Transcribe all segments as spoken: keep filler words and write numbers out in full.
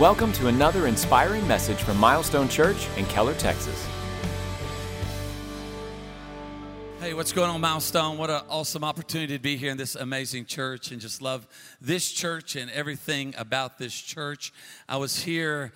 Welcome to another inspiring message from Milestone Church in Keller, Texas. Hey, what's going on, Milestone? What an awesome opportunity to be here in this amazing church and just love this church and everything about this church. I was here,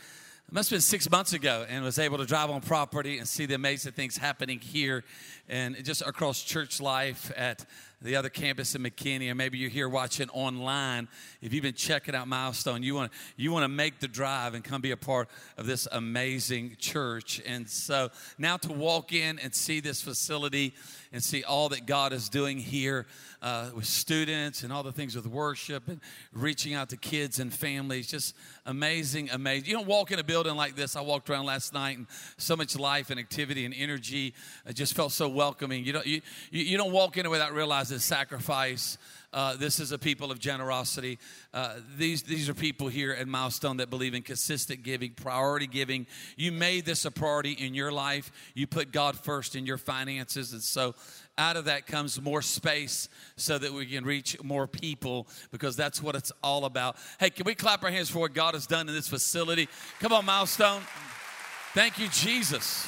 it must have been six months ago, and was able to drive on property and see the amazing things happening here and just across church life at the other campus in McKinney, or maybe you're here watching online. If you've been checking out Milestone, you want to you want to make the drive and come be a part of this amazing church. And so now to walk in and see this facility and see all that God is doing here uh, with students and all the things with worship and reaching out to kids and families, just amazing, amazing. You don't walk in a building like this. I walked around last night and so much life and activity and energy. It just felt so welcoming. You don't you you don't walk in it without realizing this sacrifice. Uh, this is a people of generosity. Uh, these these are people here at Milestone that believe in consistent giving, priority giving. You made this a priority in your life. You put God first in your finances, and so out of that comes more space so that we can reach more people, because that's what it's all about. Hey, can we clap our hands for what God has done in this facility? Come on, Milestone. Thank you, Jesus.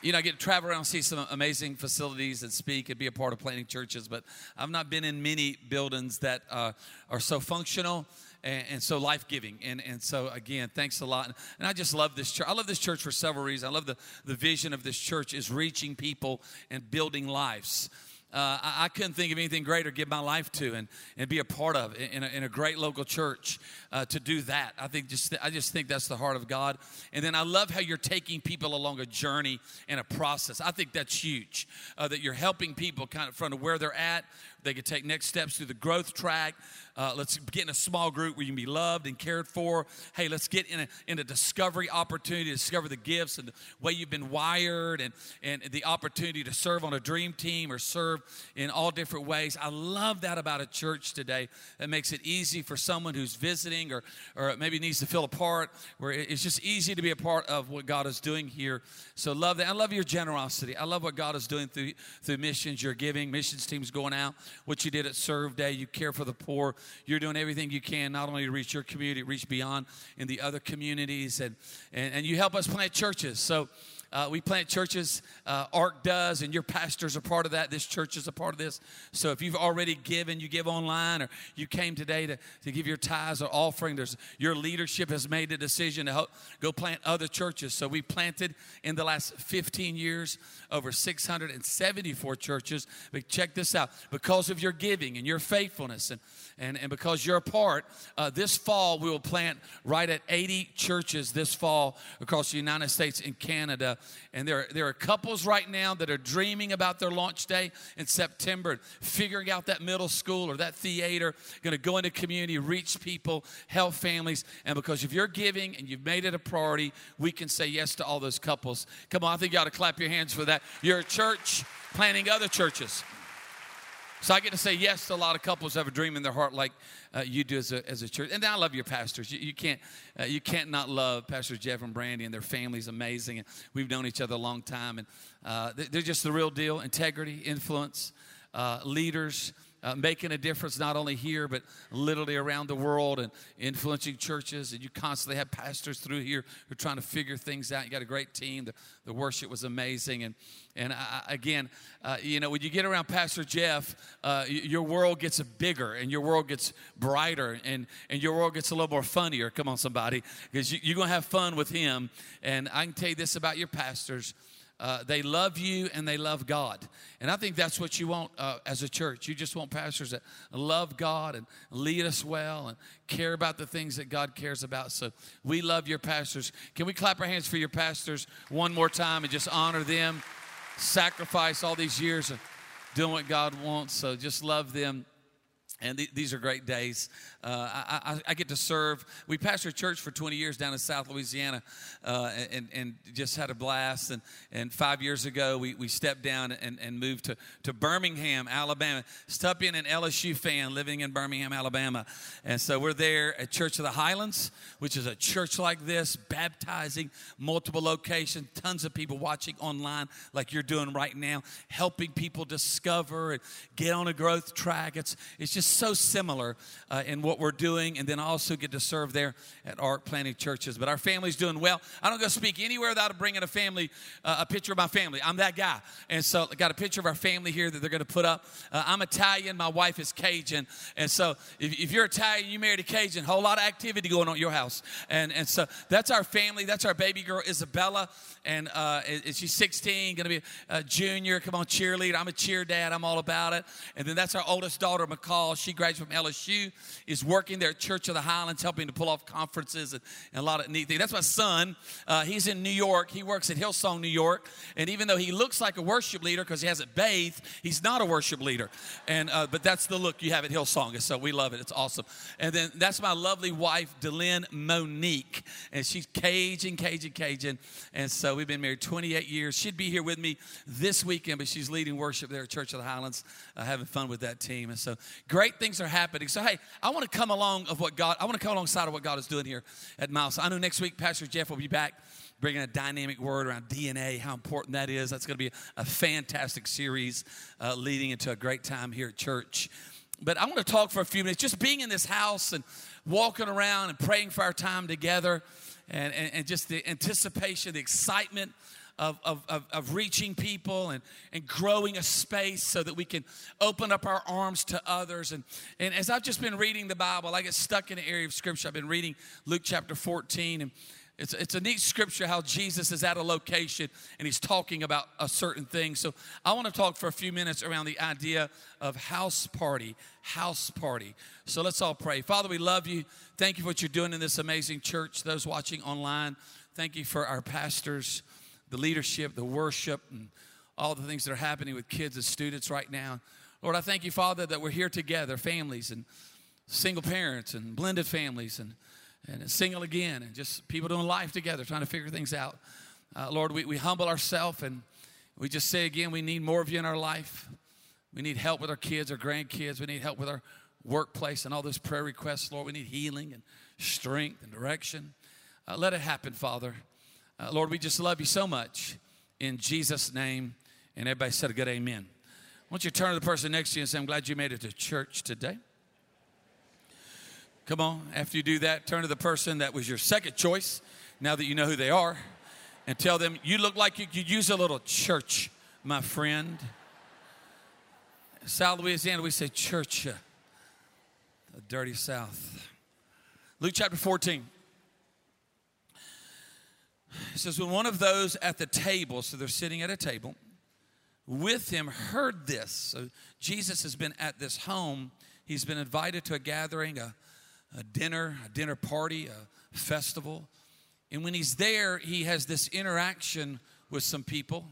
You know, I get to travel around and see some amazing facilities and speak and be a part of planting churches, but I've not been in many buildings that uh, are so functional and, and so life-giving. And, and so, again, thanks a lot. And, and I just love this church. I love this church for several reasons. I love the, the vision of this church is reaching people and building lives. Uh, I, I couldn't think of anything greater to give my life to and, and be a part of in a, in a great local church uh, to do that. I think just I just think that's the heart of God. And then I love how you're taking people along a journey and a process. I think that's huge, uh, that you're helping people kind of from where they're at. They can take next steps through the growth track. Uh, let's get in a small group where you can be loved and cared for. Hey, let's get in a, in a discovery opportunity to discover the gifts and the way you've been wired, and, and the opportunity to serve on a dream team or serve in all different ways. I love that about a church today. That makes it easy for someone who's visiting or, or maybe needs to feel apart, where it's just easy to be a part of what God is doing here. So love that. I love your generosity. I love what God is doing through, through missions. You're giving. Missions team's going out. What you did at Serve Day, you care for the poor. You're doing everything you can, not only to reach your community, reach beyond in the other communities, and, and, and you help us plant churches. So uh, we plant churches, uh, A R C does, and your pastors are part of that. This church is a part of this. So if you've already given, you give online, or you came today to, to give your tithes or offering, there's, your leadership has made the decision to help go plant other churches. So we planted in the last fifteen years over six hundred seventy-four churches. But check this out. Because of your giving and your faithfulness and And, and because you're a part, uh, this fall we will plant right at eighty churches this fall across the United States and Canada. And there are, there are couples right now that are dreaming about their launch day in September, figuring out that middle school or that theater, going to go into community, reach people, help families. And because of your giving and you've made it a priority, we can say yes to all those couples. Come on, I think you ought to clap your hands for that. You're a church planting other churches. So I get to say yes to a lot of couples who have a dream in their heart like uh, you do as a, as a church. And I love your pastors. You, you can't uh, you can't not love Pastor Jeff and Brandy, and their family's amazing. And we've known each other a long time. And uh, they're just the real deal. Integrity, influence, uh, leaders, uh, making a difference not only here but literally around the world and influencing churches. And you constantly have pastors through here who are trying to figure things out. You got a great team. The, the worship was amazing. And And I, again, uh, you know, when you get around Pastor Jeff, uh, your world gets bigger and your world gets brighter and, and your world gets a little more funnier. Come on, somebody, because you, you're going to have fun with him. And I can tell you this about your pastors. Uh, they love you and they love God. And I think that's what you want uh, as a church. You just want pastors that love God and lead us well and care about the things that God cares about. So we love your pastors. Can we clap our hands for your pastors one more time and just honor them? Sacrifice all these years of doing what God wants. So just love them. And th- these are great days. Uh, I, I, I get to serve. We pastored a church for twenty years down in South Louisiana, uh, and, and just had a blast. And, and five years ago, we, we stepped down and, and moved to, to Birmingham, Alabama. Stuck in an L S U fan living in Birmingham, Alabama. And so we're there at Church of the Highlands, which is a church like this, baptizing multiple locations, tons of people watching online like you're doing right now, helping people discover and get on a growth track. It's, it's just so similar uh, in what we're doing. And then I also get to serve there at our planting churches. But our family's doing well. I don't go speak anywhere without bringing a family, uh, a picture of my family. I'm that guy. And so I got a picture of our family here that they're going to put up. Uh, I'm Italian. My wife is Cajun. And so if, if you're Italian, you married a Cajun, whole lot of activity going on at your house. And, and so that's our family. That's our baby girl, Isabella. And uh, she's sixteen, going to be a junior. Come on, cheerleader. I'm a cheer dad. I'm all about it. And then that's our oldest daughter, McCall. She graduated from L S U, is working there at Church of the Highlands, helping to pull off conferences and, and a lot of neat things. That's my son. Uh, he's in New York. He works at Hillsong, New York. And even though he looks like a worship leader because he hasn't bathed, he's not a worship leader. And uh, but that's the look you have at Hillsong. And so we love it. It's awesome. And then that's my lovely wife, Delenn Monique. And she's Cajun, Cajun, Cajun. And so we've been married twenty-eight years. She'd be here with me this weekend, but she's leading worship there at Church of the Highlands, uh, having fun with that team. And so great things are happening. So, hey, I want to come along of what God, I want to come alongside of what God is doing here at Milestone. I know next week Pastor Jeff will be back bringing a dynamic word around D N A, how important that is. That's going to be a fantastic series uh, leading into a great time here at church. But I want to talk for a few minutes, just being in this house and walking around and praying for our time together. And, and, and just the anticipation, the excitement of, of, of, of reaching people and, and growing a space so that we can open up our arms to others. And, and as I've just been reading the Bible, I get stuck in an area of Scripture. I've been reading Luke chapter fourteen, and it's, it's a neat Scripture how Jesus is at a location and he's talking about a certain thing. So I want to talk for a few minutes around the idea of house party, house party. So let's all pray. Father, we love you. Thank you for what you're doing in this amazing church. Those watching online, thank you for our pastors, the leadership, the worship, and all the things that are happening with kids and students right now. Lord, I thank you, Father, that we're here together, families and single parents and blended families and, and single again and just people doing life together, trying to figure things out. Uh, Lord, we, we humble ourselves and we just say again, we need more of you in our life. We need help with our kids, our grandkids. We need help with our workplace and all those prayer requests, Lord. We need healing and strength and direction. Uh, let it happen, Father. Uh, Lord, we just love you so much. In Jesus' name, and everybody said a good amen. Why don't you turn to the person next to you and say, I'm glad you made it to church today. Come on, after you do that, turn to the person that was your second choice, now that you know who they are, and tell them, you look like you could use a little church, my friend. In South Louisiana, we say church. The dirty South. Luke chapter fourteen. It says, when one of those at the table, so they're sitting at a table, with him heard this. So Jesus has been at this home. He's been invited to a gathering, a, a dinner, a dinner party, a festival. And when he's there, he has this interaction with some people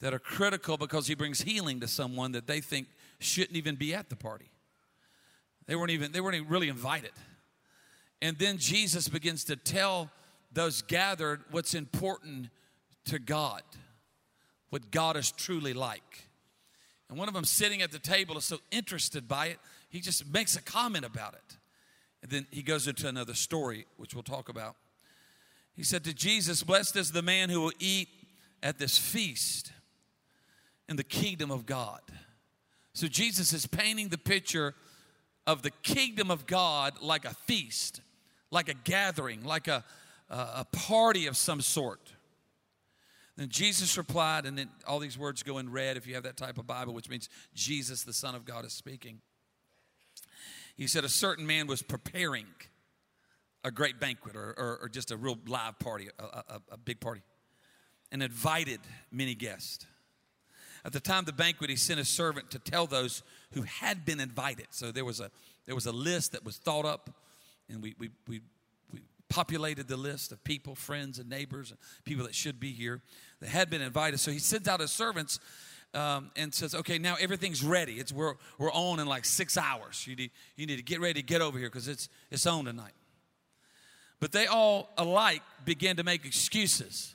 that are critical because he brings healing to someone that they think shouldn't even be at the party. They weren't even, they weren't even really invited. And then Jesus begins to tell those gathered what's important to God, what God is truly like. And one of them sitting at the table is so interested by it, he just makes a comment about it. And then he goes into another story, which we'll talk about. He said to Jesus, blessed is the man who will eat at this feast in the kingdom of God. So Jesus is painting the picture of the kingdom of God like a feast, like a gathering, like a, uh, a party of some sort. Then Jesus replied, and then all these words go in red if you have that type of Bible, which means Jesus, the Son of God, is speaking. He said a certain man was preparing a great banquet or, or, or just a real live party, a, a, a big party, and invited many guests. At the time of the banquet, he sent a servant to tell those who had been invited. So there was a there was a list that was thought up, and we we we, we populated the list of people, friends, and neighbors, and people that should be here that had been invited. So he sends out his servants um, and says, "Okay, now everything's ready. It's we're we're on in like six hours. You need you need to get ready to get over here because it's it's on tonight." But they all alike began to make excuses,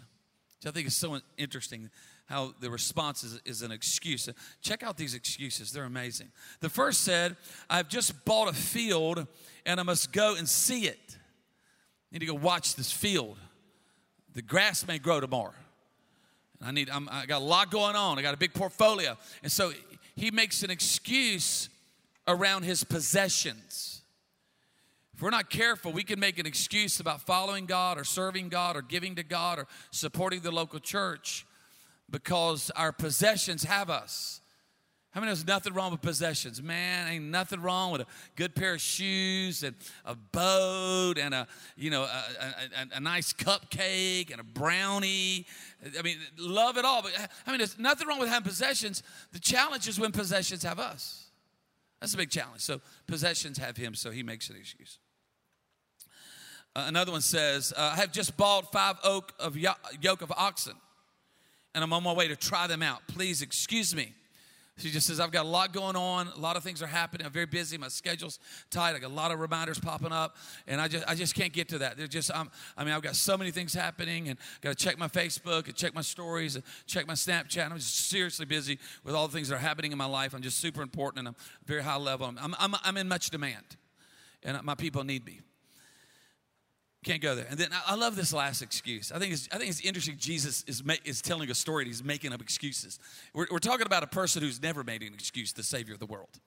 which I think is so interesting. How the response is, is an excuse. Check out these excuses. They're amazing. The first said, I've just bought a field, and I must go and see it. I need to go watch this field. The grass may grow tomorrow. And I need. I'm, I got a lot going on. I got a big portfolio. And so he makes an excuse around his possessions. If we're not careful, we can make an excuse about following God or serving God or giving to God or supporting the local church because our possessions have us. I mean, there's nothing wrong with possessions. Man, ain't nothing wrong with a good pair of shoes and a boat and a, you know, a, a, a nice cupcake and a brownie. I mean, love it all. But I mean, there's nothing wrong with having possessions. The challenge is when possessions have us. That's a big challenge. So possessions have him, so he makes an excuse. Uh, another one says, uh, I have just bought five oak of y- yoke of oxen, and I'm on my way to try them out. Please excuse me. She just says, I've got a lot going on. A lot of things are happening. I'm very busy. My schedule's tight. I got a lot of reminders popping up, and I just I just can't get to that. They're just I'm, I mean, I've got so many things happening, and got to check my Facebook and check my stories and check my Snapchat. I'm just seriously busy with all the things that are happening in my life. I'm just super important, and I'm very high level. I'm I'm I'm in much demand, and my people need me. Can't go there. And then I love this last excuse. I think it's, I think it's interesting. Jesus is ma- is telling a story and he's making up excuses. We're, we're talking about a person who's never made an excuse, the Savior of the world.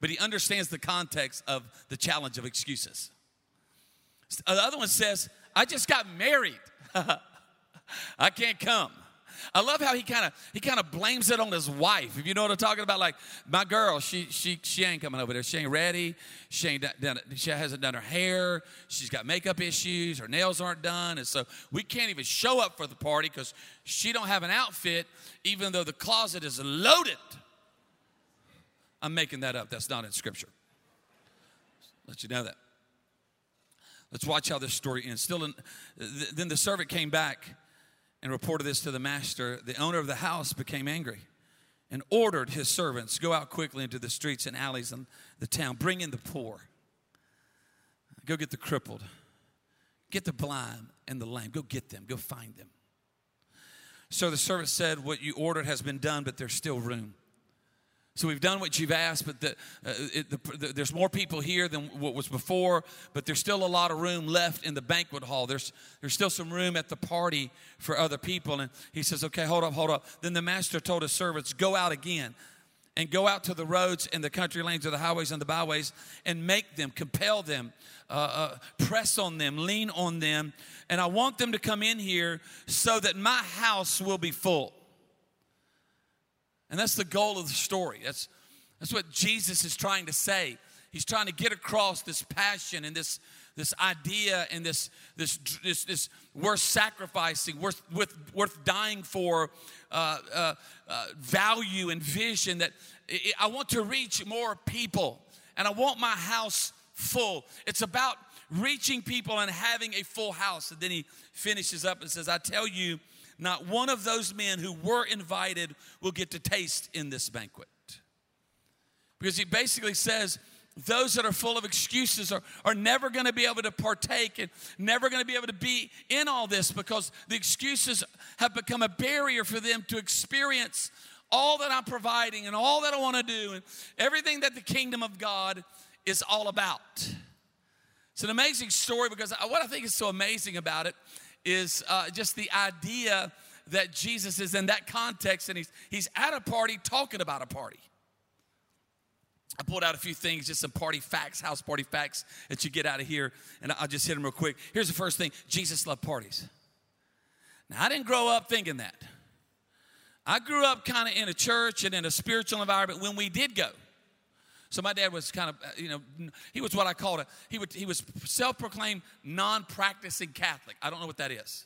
But he understands the context of the challenge of excuses. The other one says, I just got married. I can't come. I love how he kind of he kind of blames it on his wife. If you know what I'm talking about, like, my girl, she she she ain't coming over there. She ain't ready. She ain't done. She hasn't done her hair. She's got makeup issues. Her nails aren't done, and so we can't even show up for the party because she don't have an outfit, even though the closet is loaded. I'm making that up. That's not in Scripture. Let you know that. Let's watch how this story ends. Still, in, th- then the servant came back and reported this to the master. The owner of the house became angry and ordered his servants, go out quickly into the streets and alleys in the town. Bring in the poor. Go get the crippled. Get the blind and the lame. Go get them. Go find them. So the servant said, what you ordered has been done, but there's still room. So we've done what you've asked, but the, uh, it, the, the, there's more people here than what was before, but there's still a lot of room left in the banquet hall. There's there's still some room at the party for other people. And he says, okay, hold up, hold up. Then the master told his servants, go out again and go out to the roads and the country lanes or the highways and the byways and make them, compel them, uh, uh, press on them, lean on them. And I want them to come in here so that my house will be full. And that's the goal of the story. That's, that's what Jesus is trying to say. He's trying to get across this passion and this, this idea and this, this, this, this worth sacrificing, worth, worth, worth dying for, uh, uh, uh, value and vision that it, I want to reach more people and I want my house full. It's about reaching people and having a full house. And then he finishes up and says, I tell you, not one of those men who were invited will get to taste in this banquet. Because he basically says those that are full of excuses are, are never going to be able to partake and never going to be able to be in all this because the excuses have become a barrier for them to experience all that I'm providing and all that I want to do and everything that the kingdom of God is all about. It's an amazing story because what I think is so amazing about it is uh, just the idea that Jesus is in that context and he's he's at a party talking about a party. I pulled out a few things, just some party facts, house party facts that you get out of here, and I'll just hit them real quick. Here's the first thing. Jesus loved parties. Now, I didn't grow up thinking that. I grew up kind of in a church and in a spiritual environment when we did go. So my dad was kind of, you know, he was what I called a, he would, he was self-proclaimed non-practicing Catholic. I don't know what that is.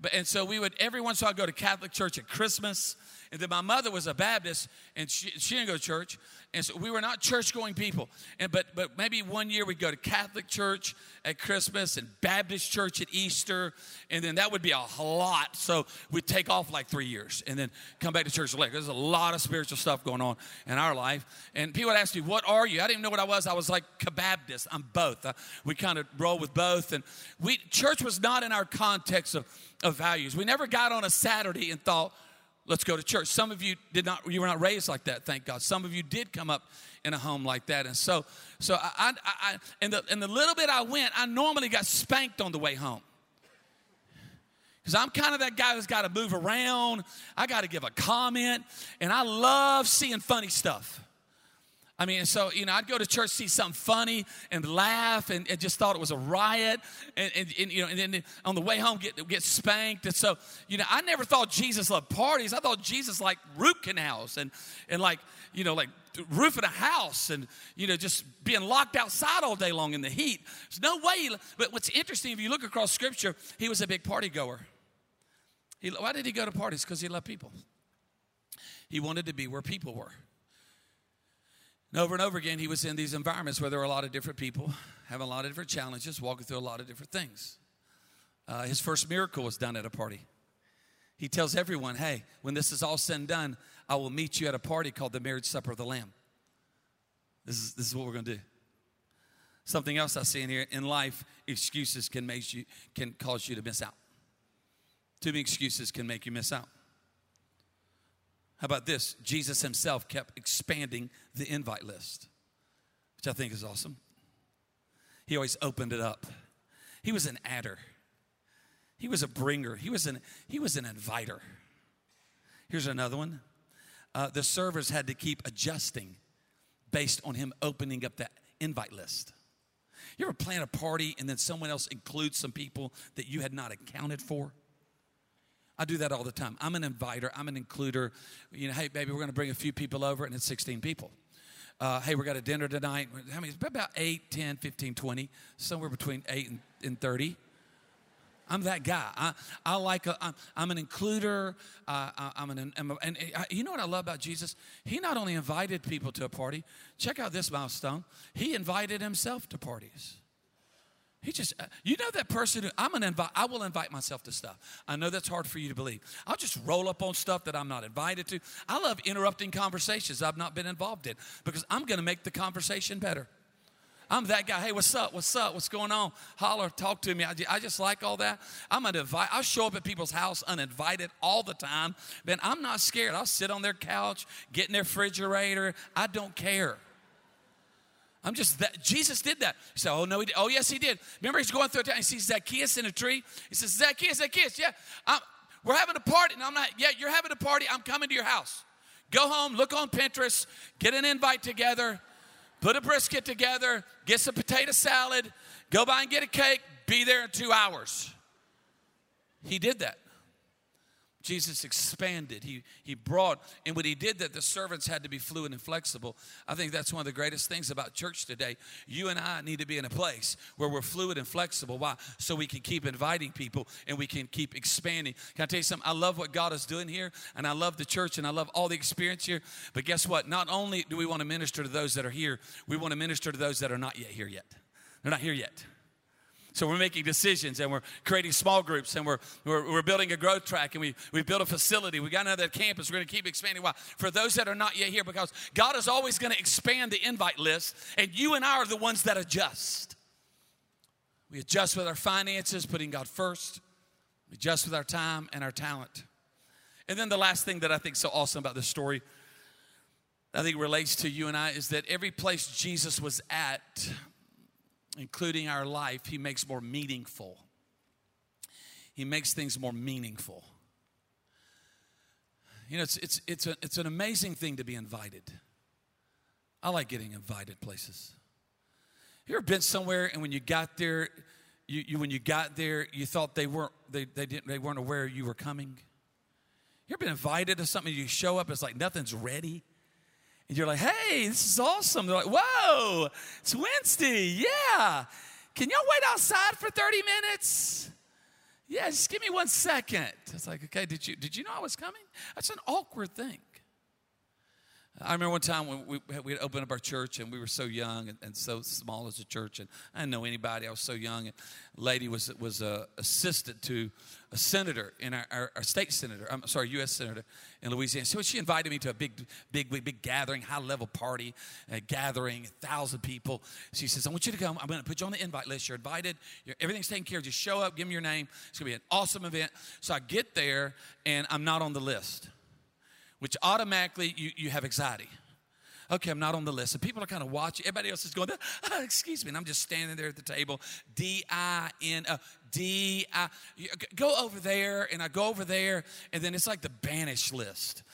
But, and so we would, every once in a while, I'd go to Catholic church at Christmas. And then my mother was a Baptist, and she, she didn't go to church. And so we were not church-going people. And but but maybe one year we'd go to Catholic church at Christmas and Baptist church at Easter. And then that would be a lot. So we'd take off like three years and then come back to church later. There's a lot of spiritual stuff going on in our life. And people would ask me, what are you? I didn't even know what I was. I was like Kabaptist. I'm both. I, we kind of roll with both. And we church was not in our context of, of values. We never got on a Saturday and thought, let's go to church. Some of you did not, you were not raised like that, thank God. Some of you did come up in a home like that. And so, so I, I, I and the, and the little bit I went, I normally got spanked on the way home. Because I'm kind of that guy who's got to move around. I got to give a comment. And I love seeing funny stuff. I mean, so, you know, I'd go to church, see something funny and laugh and, and just thought it was a riot. And, and, and, you know, and then on the way home, get get spanked. And so, you know, I never thought Jesus loved parties. I thought Jesus liked root canals and, and like, you know, like roofing a house and, you know, just being locked outside all day long in the heat. There's no way. He, but what's interesting, if you look across Scripture, he was a big party goer. He, why did he go to parties? Because he loved people. He wanted to be where people were. And over and over again, he was in these environments where there were a lot of different people, having a lot of different challenges, walking through a lot of different things. Uh, his first miracle was done at a party. He tells everyone, hey, when this is all said and done, I will meet you at a party called the Marriage Supper of the Lamb. This is, this is what we're going to do. Something else I see in here, in life, excuses can, make you, can cause you to miss out. Too many excuses can make you miss out. How about this? Jesus himself kept expanding the invite list, which I think is awesome. He always opened it up. He was an adder. He was a bringer. He was an, he was an inviter. Here's another one. Uh, the servers had to keep adjusting based on him opening up that invite list. You ever plan a party and then someone else includes some people that you had not accounted for? I do that all the time. I'm an inviter. I'm an includer. You know, hey, baby, we're going to bring a few people over, and it's sixteen people. Uh, hey, we got a dinner tonight. How many? About eight, ten, fifteen, twenty, somewhere between eight and thirty. I'm that guy. I, I like a, I'm, I'm an includer. Uh, I, I'm an, I'm a, and I, you know what I love about Jesus? He not only invited people to a party. Check out this milestone. He invited himself to parties. He just, you know that person, who, I'm an invite, I will invite myself to stuff. I know that's hard for you to believe. I'll just roll up on stuff that I'm not invited to. I love interrupting conversations I've not been involved in because I'm going to make the conversation better. I'm that guy. Hey, what's up? What's up? What's going on? Holler, talk to me. I, I just like all that. I'm an invite. I show up at people's house uninvited all the time. Man, I'm not scared. I'll sit on their couch, get in their refrigerator. I don't care. I'm just that. Jesus did that. He said, oh, no, he did. Oh, yes, he did. Remember, he's going through a town. He sees Zacchaeus in a tree. He says, Zacchaeus, Zacchaeus, yeah, I'm, we're having a party. And I'm not, yeah, you're having a party. I'm coming to your house. Go home, look on Pinterest, get an invite together, put a brisket together, get some potato salad, go by and get a cake, be there in two hours. He did that. Jesus expanded. He, he brought. And when he did that, the servants had to be fluid and flexible. I think that's one of the greatest things about church today. You and I need to be in a place where we're fluid and flexible. Why? So we can keep inviting people and we can keep expanding. Can I tell you something? I love what God is doing here, and I love the church, and I love all the experience here. But guess what? Not only do we want to minister to those that are here, we want to minister to those that are not yet here yet. They're not here yet. So we're making decisions, and we're creating small groups, and we're we're, we're building a growth track, and we, we built a facility. We got another campus. We're going to keep expanding. Why? For those that are not yet here, because God is always going to expand the invite list, and you and I are the ones that adjust. We adjust with our finances, putting God first. We adjust with our time and our talent. And then the last thing that I think is so awesome about this story, I think relates to you and I, is that every place Jesus was at, including our life, he makes more meaningful. He makes things more meaningful. You know, it's it's it's a, it's an amazing thing to be invited. I like getting invited places. You ever been somewhere and when you got there, you, you when you got there, you thought they weren't they they didn't they weren't aware you were coming? You ever been invited to something? You show up, it's like nothing's ready. And you're like, hey, this is awesome. They're like, whoa, it's Wednesday, yeah. Can y'all wait outside for thirty minutes? Yeah, just give me one second. It's like, okay, did you did you know I was coming? That's an awkward thing. I remember one time when we we had opened up our church, and we were so young and, and so small as a church, and I didn't know anybody. I was so young. And a lady was was a assistant to a senator in our, our, our state senator. I'm sorry, U S senator in Louisiana. So she invited me to a big, big, big, big gathering, high level party, a gathering, a thousand people. She says, "I want you to come. I'm going to put you on the invite list. You're invited. You're, everything's taken care of. Just show up. Give me your name. It's going to be an awesome event." So I get there, and I'm not on the list, which automatically you, you have anxiety. Okay, I'm not on the list. And people are kind of watching. Everybody else is going, oh, excuse me. And I'm just standing there at the table. D I N O. D I. Go over there. And I go over there. And then it's like the banished list.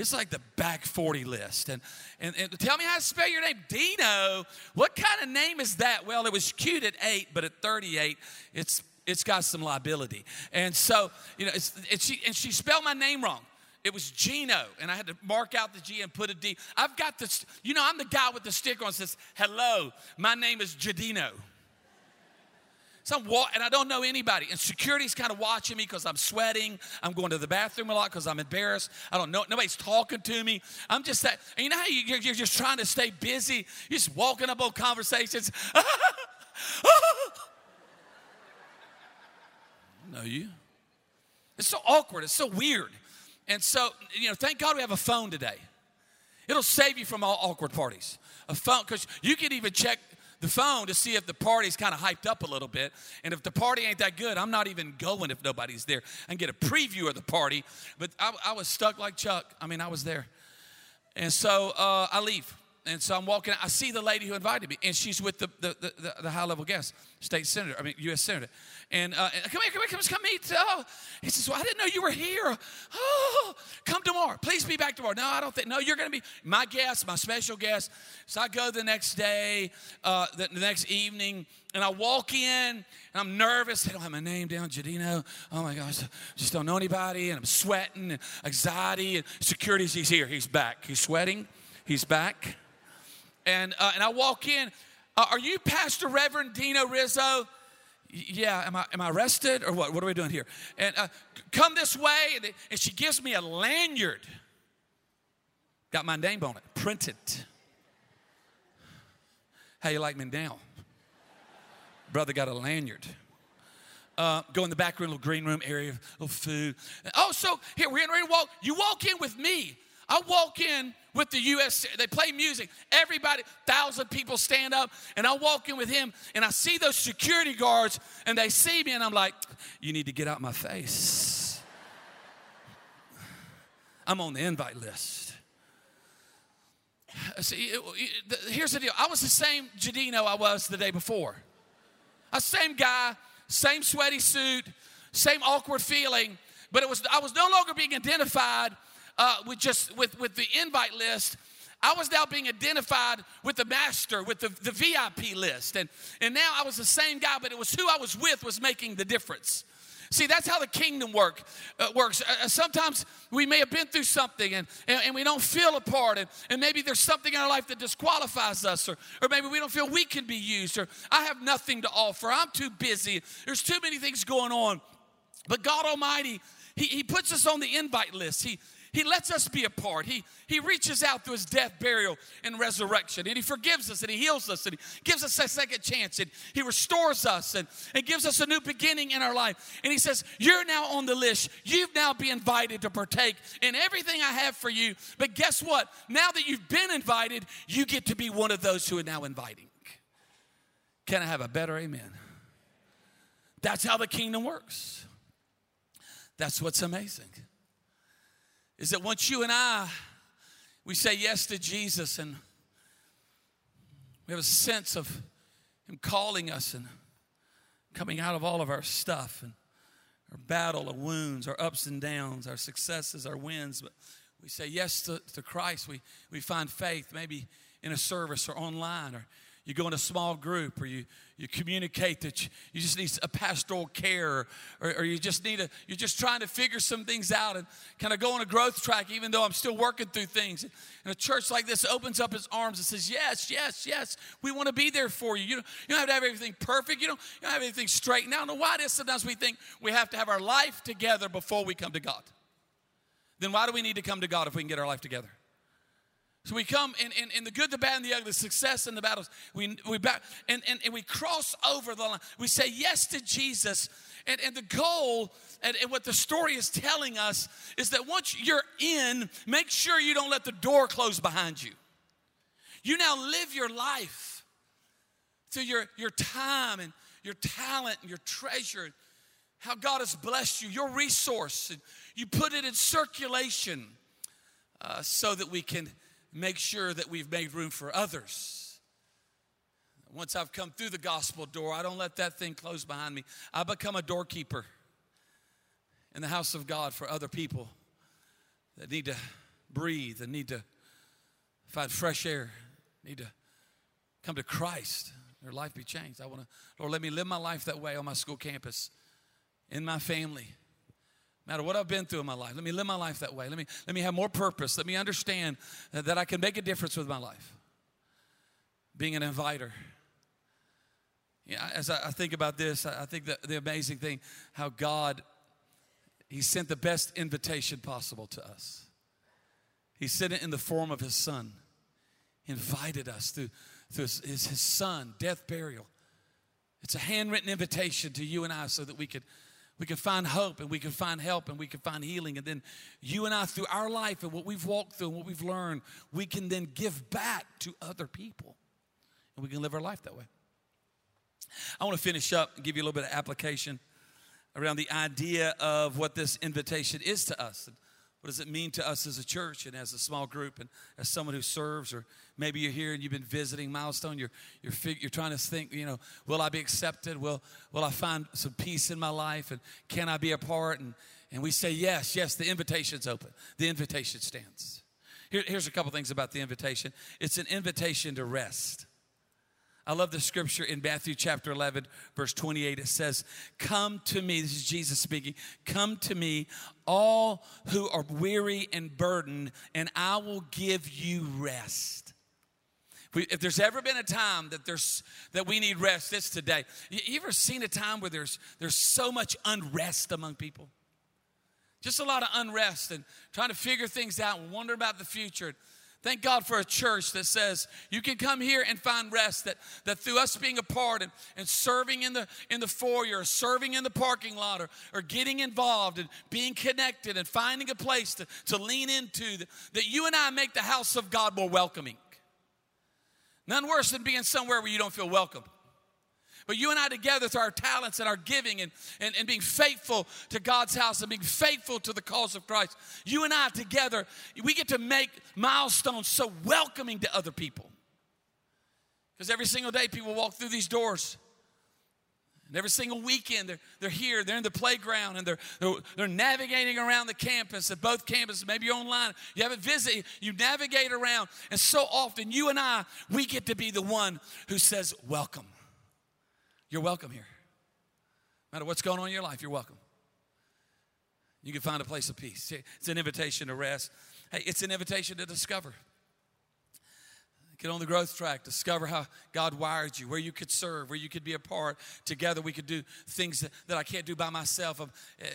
It's like the back forty list. And, and and tell me how to spell your name. Dino, what kind of name is that? Well, it was cute at eight, but at thirty-eight, it's it's got some liability. And so, you know, it's, it's she, and she spelled my name wrong. It was Gino, and I had to mark out the G and put a D. I've got this, you know, I'm the guy with the sticker on that says, hello, my name is Jadino. So I'm walking, and I don't know anybody. And security's kind of watching me because I'm sweating. I'm going to the bathroom a lot because I'm embarrassed. I don't know. Nobody's talking to me. I'm just that. And you know how you're, you're just trying to stay busy? You're just walking up on conversations. Know you. It's so awkward. It's so weird. And so, you know, thank God we have a phone today. It'll save you from all awkward parties. A phone, because you can even check the phone to see if the party's kind of hyped up a little bit. And if the party ain't that good, I'm not even going if nobody's there. I can get a preview of the party. But I, I was stuck like Chuck. I mean, I was there. And so uh, I leave. And so I'm walking out. I see the lady who invited me, and she's with the the, the, the high-level guest, state senator, I mean, U S senator. And, uh, and come here, come here, come, come meet. Oh. He says, well, I didn't know you were here. Oh, come tomorrow. Please be back tomorrow. No, I don't think, no, you're going to be my guest, my special guest. So I go the next day, uh, the, the next evening, and I walk in, and I'm nervous. I don't have my name down, Jadino. Oh, my gosh, I just don't know anybody, and I'm sweating, and anxiety, and security's, he's here, he's back. He's sweating, he's back. And uh, and I walk in. Uh, are you Pastor Reverend Dino Rizzo? Y- yeah. Am I am I arrested or what? What are we doing here? And uh, c- come this way. And, and she gives me a lanyard. Got my name on it, printed. How you like me now? Brother got a lanyard. Uh, go in the back room, little green room area, little food. Oh, so here we're getting ready to walk. You walk in with me. I walk in with the U S, they play music. Everybody, thousand people stand up, and I walk in with him, and I see those security guards, and they see me, and I'm like, you need to get out my face. I'm on the invite list. See, it, it, here's the deal. I was the same Jadino I was the day before. I same guy, same sweaty suit, same awkward feeling, but it was I was no longer being identified Uh, with just with, with the invite list. I was now being identified with the master, with the, the V I P list. And, and now I was the same guy, but it was who I was with was making the difference. See, that's how the kingdom work uh, works. Uh, sometimes we may have been through something and, and, and we don't feel a part. And, and maybe there's something in our life that disqualifies us. Or, or maybe we don't feel we can be used. Or I have nothing to offer. I'm too busy. There's too many things going on. But God Almighty, He, he puts us on the invite list. He He lets us be a part. He, he reaches out through his death, burial, and resurrection. And he forgives us, and he heals us, and he gives us a second chance, and he restores us, and, and gives us a new beginning in our life. And he says, you're now on the list. You've now been invited to partake in everything I have for you. But guess what? Now that you've been invited, you get to be one of those who are now inviting. Can I have a better amen? That's how the kingdom works. That's what's amazing. Is that once you and I, we say yes to Jesus and we have a sense of him calling us and coming out of all of our stuff and our battle, our wounds, our ups and downs, our successes, our wins. But we say yes to, to Christ. We, we find faith maybe in a service or online, or you go in a small group, or you, you communicate that you, you just need a pastoral care, or, or you just need a, you're just trying to figure some things out and kind of go on a growth track, even though I'm still working through things. And a church like this opens up its arms and says, yes, yes, yes, we want to be there for you. You don't, you don't have to have everything perfect. You don't, you don't have everything straightened out. I don't know why it is sometimes we think we have to have our life together before we come to God. Then why do we need to come to God if we can get our life together? So we come in, in, in the good, the bad, and the ugly, the success and the battles. We we back, and, and, and we cross over the line. We say yes to Jesus. And, and the goal and, and what the story is telling us is that once you're in, make sure you don't let the door close behind you. You now live your life through your, your time and your talent and your treasure and how God has blessed you, your resource. And you put it in circulation uh, so that we can make sure that we've made room for others. Once I've come through the gospel door, I don't let that thing close behind me. I become a doorkeeper in the house of God for other people that need to breathe and need to find fresh air, need to come to Christ, their life be changed. I want to, Lord, let me live my life that way on my school campus, in my family. No matter what I've been through in my life, let me live my life that way. Let me, let me have more purpose. Let me understand that, that I can make a difference with my life. Being an inviter. Yeah, as I, I think about this, I, I think that the amazing thing, how God, he sent the best invitation possible to us. He sent it in the form of his son. He invited us through, through his, his, his son, death, burial. It's a handwritten invitation to you and I so that we could We can find hope, and we can find help, and we can find healing. And then you and I, through our life and what we've walked through and what we've learned, we can then give back to other people. And we can live our life that way. I want to finish up and give you a little bit of application around the idea of what this invitation is to us. And what does it mean to us as a church and as a small group and as someone who serves? Or maybe you're here and you've been visiting Milestone. You're you're fig- you're trying to think, you know, will I be accepted? Will will I find some peace in my life? And can I be a part? And and we say yes, yes. The invitation's open. The invitation stands. Here, here's a couple things about the invitation. It's an invitation to rest. I love the scripture in Matthew chapter eleven, verse twenty-eight. It says, come to me, this is Jesus speaking, come to me, all who are weary and burdened, and I will give you rest. If there's ever been a time that there's that we need rest, it's today. You ever seen a time where there's there's so much unrest among people? Just a lot of unrest and trying to figure things out and wonder about the future. Thank God for a church that says you can come here and find rest, that, that through us being a part and, and serving in the in the foyer, or serving in the parking lot, or, or getting involved and being connected and finding a place to, to lean into, that, that you and I make the house of God more welcoming. None worse than being somewhere where you don't feel welcome. But you and I together through our talents and our giving and, and, and being faithful to God's house and being faithful to the cause of Christ, you and I together, we get to make Milestones so welcoming to other people. Because every single day people walk through these doors. And every single weekend they're, they're here, they're in the playground, and they're, they're, they're navigating around the campus, at both campuses, maybe you're online, you haven't visited, you navigate around. And so often you and I, we get to be the one who says welcome. You're welcome here. No matter what's going on in your life, you're welcome. You can find a place of peace. It's an invitation to rest. Hey, it's an invitation to discover. Get on the growth track. Discover how God wired you, where you could serve, where you could be a part. Together we could do things that, that I can't do by myself. I'm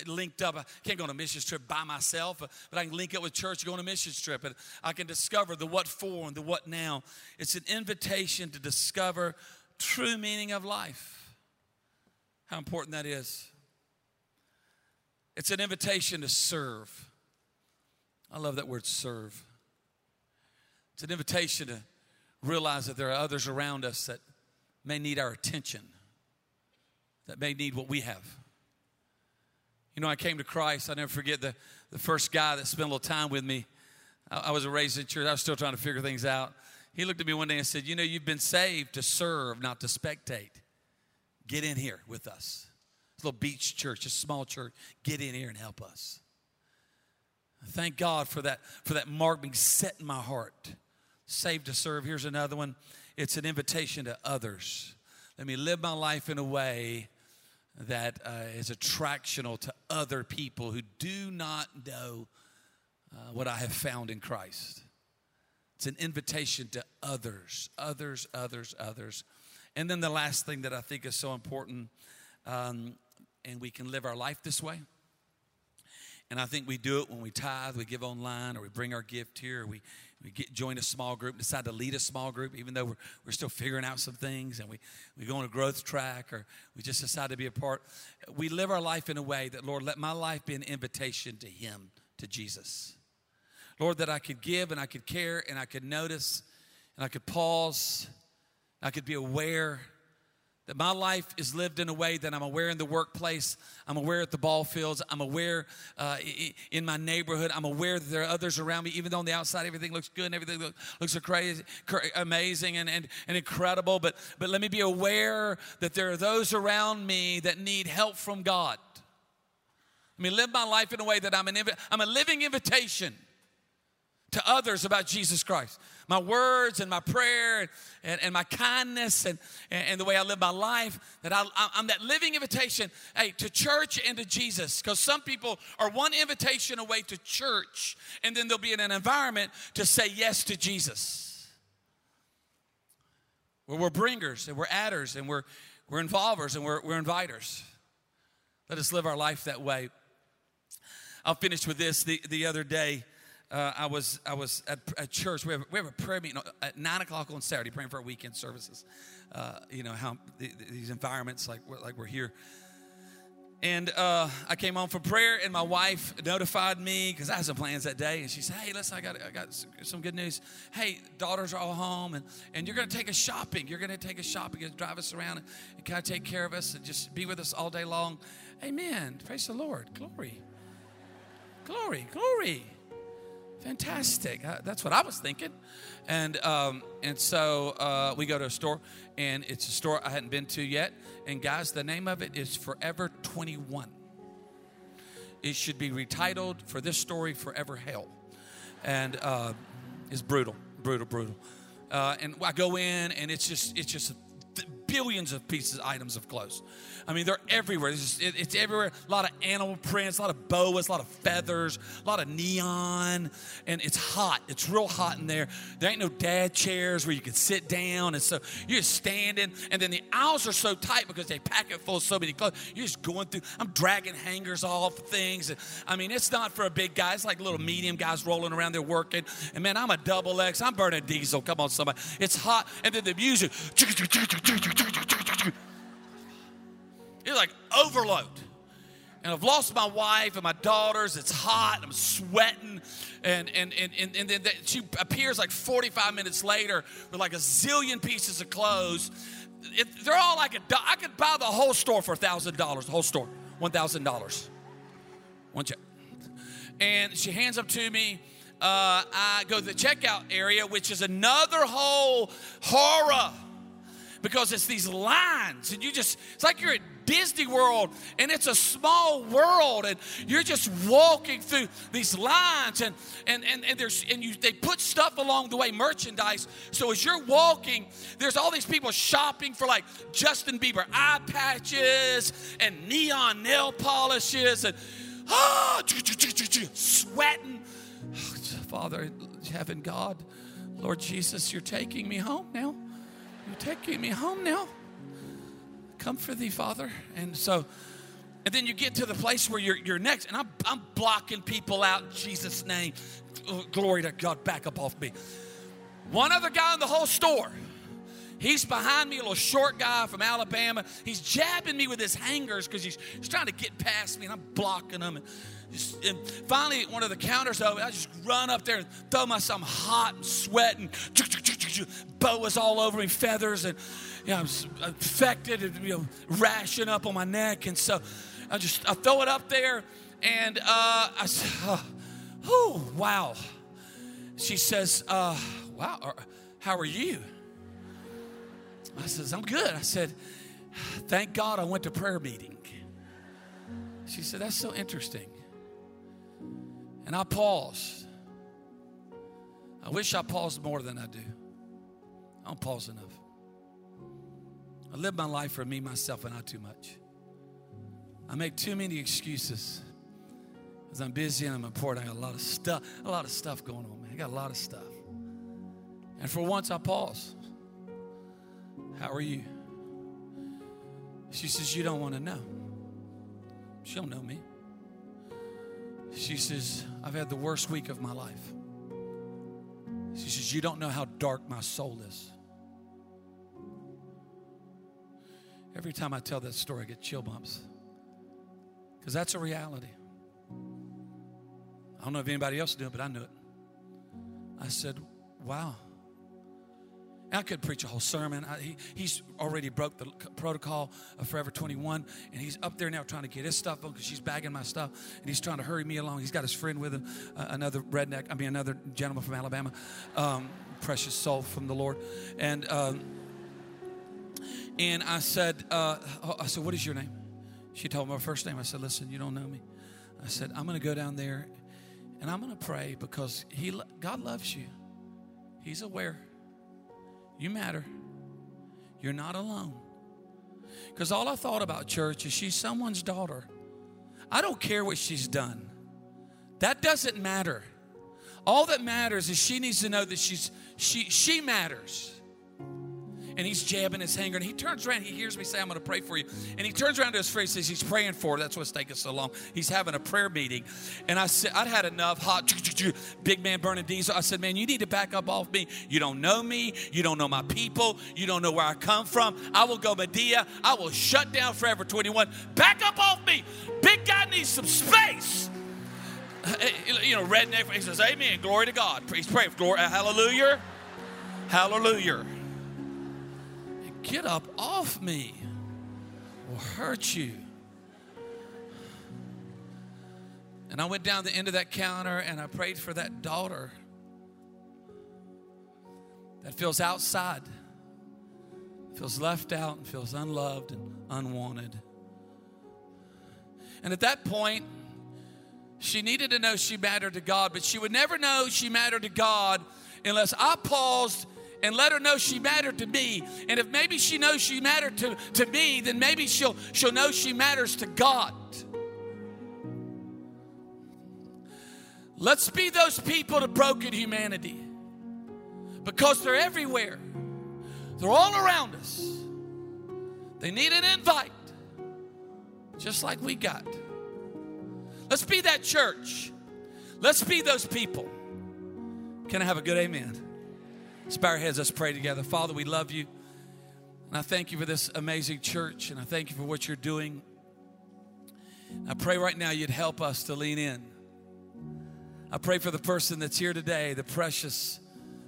linked up. I can't go on a missions trip by myself, but I can link up with church, go on a missions trip, and I can discover the what for and the what now. It's an invitation to discover true meaning of life. How important that is. It's an invitation to serve. I love that word, serve. It's an invitation to realize that there are others around us that may need our attention, that may need what we have. You know, I came to Christ. I never forget the, the first guy that spent a little time with me. I, I was raised in church. I was still trying to figure things out. He looked at me one day and said, you know, you've been saved to serve, not to spectate. Get in here with us. It's a little beach church, a small church. Get in here and help us. Thank God for that, for that mark being set in my heart. Saved to serve. Here's another one. It's an invitation to others. Let me live my life in a way that uh, is attractional to other people who do not know uh, what I have found in Christ. It's an invitation to others, others, others, others. And then the last thing that I think is so important, um, and we can live our life this way. And I think we do it when we tithe, we give online, or we bring our gift here, or we, we get, join a small group, decide to lead a small group, even though we're, we're still figuring out some things, and we, we go on a growth track, or we just decide to be a part. We live our life in a way that, Lord, let my life be an invitation to him, to Jesus. Lord, that I could give and I could care and I could notice and I could pause. I could be aware that my life is lived in a way that I'm aware in the workplace. I'm aware at the ball fields. I'm aware uh, in my neighborhood. I'm aware that there are others around me. Even though on the outside everything looks good and everything look, looks crazy, cra- amazing and, and, and incredible. But, but let me be aware that there are those around me that need help from God. Let me live my life in a way that I'm an inv- I'm a living invitation to others about Jesus Christ. My words and my prayer and, and my kindness and, and the way I live my life, that I, I'm that living invitation, hey, to church and to Jesus. Because some people are one invitation away to church, and then they'll be in an environment to say yes to Jesus. Where we're bringers and we're adders and we're, we're involvers and we're, we're inviters. Let us live our life that way. I'll finish with this. The, the other day, Uh, I was I was at a church. We have, we have a prayer meeting at nine o'clock on Saturday, praying for our weekend services. Uh, you know, how the, these environments, like, like we're here. And uh, I came home from prayer, and my wife notified me, because I had some plans that day. And she said, hey, listen, I got I got some good news. Hey, daughters are all home, and, and you're going to take us shopping. You're going to take us shopping. You're going to drive us around and, and kind of take care of us and just be with us all day long. Amen. Praise the Lord. Glory. Glory. Glory. Fantastic. Uh, that's what I was thinking. And um, and so uh, we go to a store, and it's a store I hadn't been to yet. And, guys, the name of it is Forever twenty-one. It should be retitled, for this story, Forever Hell. And uh, it's brutal, brutal, brutal. Uh, and I go in, and it's just it's just billions of pieces, items of clothes. I mean, they're everywhere. It's, just, it, it's everywhere. A lot of animal prints, a lot of boas, a lot of feathers, a lot of neon. And it's hot. It's real hot in there. There ain't no dad chairs where you can sit down. And so you're just standing. And then the aisles are so tight because they pack it full of so many clothes. You're just going through. I'm dragging hangers off things. And, I mean, it's not for a big guy. It's like little medium guys rolling around there working. And, man, I'm a double X. I'm burning diesel. Come on, somebody. It's hot. And then the music. It's like overload. And I've lost my wife and my daughters. It's hot. I'm sweating. And and and and, and then that she appears like forty-five minutes later with like a zillion pieces of clothes. It, they're all like a do- I could buy the whole store for one thousand dollars. The whole store. one thousand dollars. One check. And she hands up to me. Uh, I go to the checkout area, which is another whole horror. Because it's these lines, and you just, it's like you're at Disney World, and it's a small world, and you're just walking through these lines, and and and, and there's and you they put stuff along the way, merchandise. So as you're walking, there's all these people shopping for like Justin Bieber eye patches and neon nail polishes, and ah, sweating. Oh, Father, heaven, God, Lord Jesus, you're taking me home now. You're taking me home now. Come for thee, Father. And so, and then you get to the place where you're, you're next. And I'm, I'm blocking people out in Jesus' name. Glory to God, back up off me. One other guy in the whole store. He's behind me, a little short guy from Alabama. He's jabbing me with his hangers because he's, he's trying to get past me, and I'm blocking him. And, just, and finally, one of the counters open. I just run up there and throw myself. I'm hot and sweating. Boas all over me, feathers, and you know, I'm infected and you know, rashing up on my neck. And so I just I throw it up there, and uh, I said, oh, oh, wow. She says, uh, wow, how are you? I says, I'm good. I said, thank God I went to prayer meeting. She said, that's so interesting. And I paused. I wish I paused more than I do. I don't pause enough. I live my life for me, myself, and I too much. I make too many excuses because I'm busy and I'm important. I got a lot of stuff, a lot of stuff going on, man. I got a lot of stuff. And for once, I pause. How are you? She says, you don't want to know. She don't know me. She says, I've had the worst week of my life. She says, you don't know how dark my soul is. Every time I tell that story, I get chill bumps. Because that's a reality. I don't know if anybody else knew it, but I knew it. I said, wow. I could preach a whole sermon. I, he, he's already broke the protocol of Forever twenty-one, and he's up there now trying to get his stuff on because she's bagging my stuff, and he's trying to hurry me along. He's got his friend with him, uh, another redneck, I mean, another gentleman from Alabama, um, precious soul from the Lord. And um, and I said, uh, I said, what is your name? She told me her first name. I said, listen, you don't know me. I said, I'm going to go down there, And I'm going to pray because he, God loves you. He's aware. You matter. You're not alone. Because all I thought about church is she's someone's daughter. I don't care what she's done. That doesn't matter. All that matters is she needs to know that she's she she matters. And he's jabbing his hanger. And he turns around. He hears me say, I'm going to pray for you. And he turns around to his friend and says, he's praying for her. That's what's taking so long. He's having a prayer meeting. And I said, I'd had enough hot, big man burning diesel. I said, man, you need to back up off me. You don't know me. You don't know my people. You don't know where I come from. I will go Medea. I will shut down Forever twenty-one. Back up off me. Big guy needs some space. You know, redneck. He says, amen. Glory to God. He's praying for glory. Hallelujah. Hallelujah. Get up off me. Will hurt you. And I went down the end of that counter and I prayed for that daughter that feels outside, feels left out, and feels unloved and unwanted. And at that point, she needed to know she mattered to God, but she would never know she mattered to God unless I paused and let her know she mattered to me. And if maybe she knows she mattered to, to me, then maybe she'll, she'll know she matters to God. Let's be those people to broken humanity, because they're everywhere. They're all around us. They need an invite, just like we got. Let's be that church. Let's be those people. Can I have a good amen? Let's bow our heads, let's pray together. Father, we love you. And I thank you for this amazing church. And I thank you for what you're doing. And I pray right now you'd help us to lean in. I pray for the person that's here today, the precious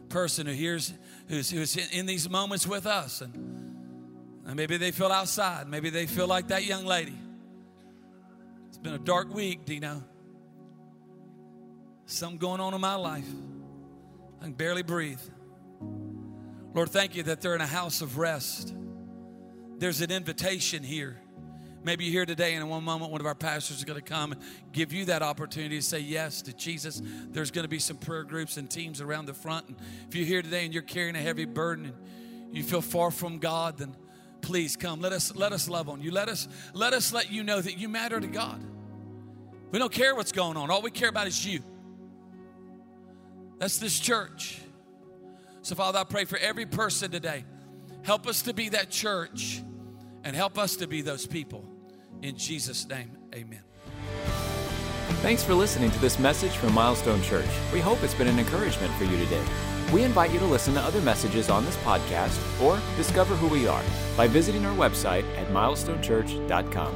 person who hears, who's, who's in these moments with us. And, and maybe they feel outside. Maybe they feel like that young lady. It's been a dark week, Dino. Something going on in my life. I can barely breathe. Lord, thank you that they're in a house of rest. There's an invitation here. Maybe you're here today, and in one moment, one of our pastors is going to come and give you that opportunity to say yes to Jesus. There's going to be some prayer groups and teams around the front. And if you're here today and you're carrying a heavy burden and you feel far from God, then please come. Let us let us love on you. Let us let us let you know that you matter to God. We don't care what's going on. All we care about is you. That's this church. So, Father, I pray for every person today. Help us to be that church and help us to be those people. In Jesus' name, amen. Thanks for listening to this message from Milestone Church. We hope it's been an encouragement for you today. We invite you to listen to other messages on this podcast or discover who we are by visiting our website at milestone church dot com.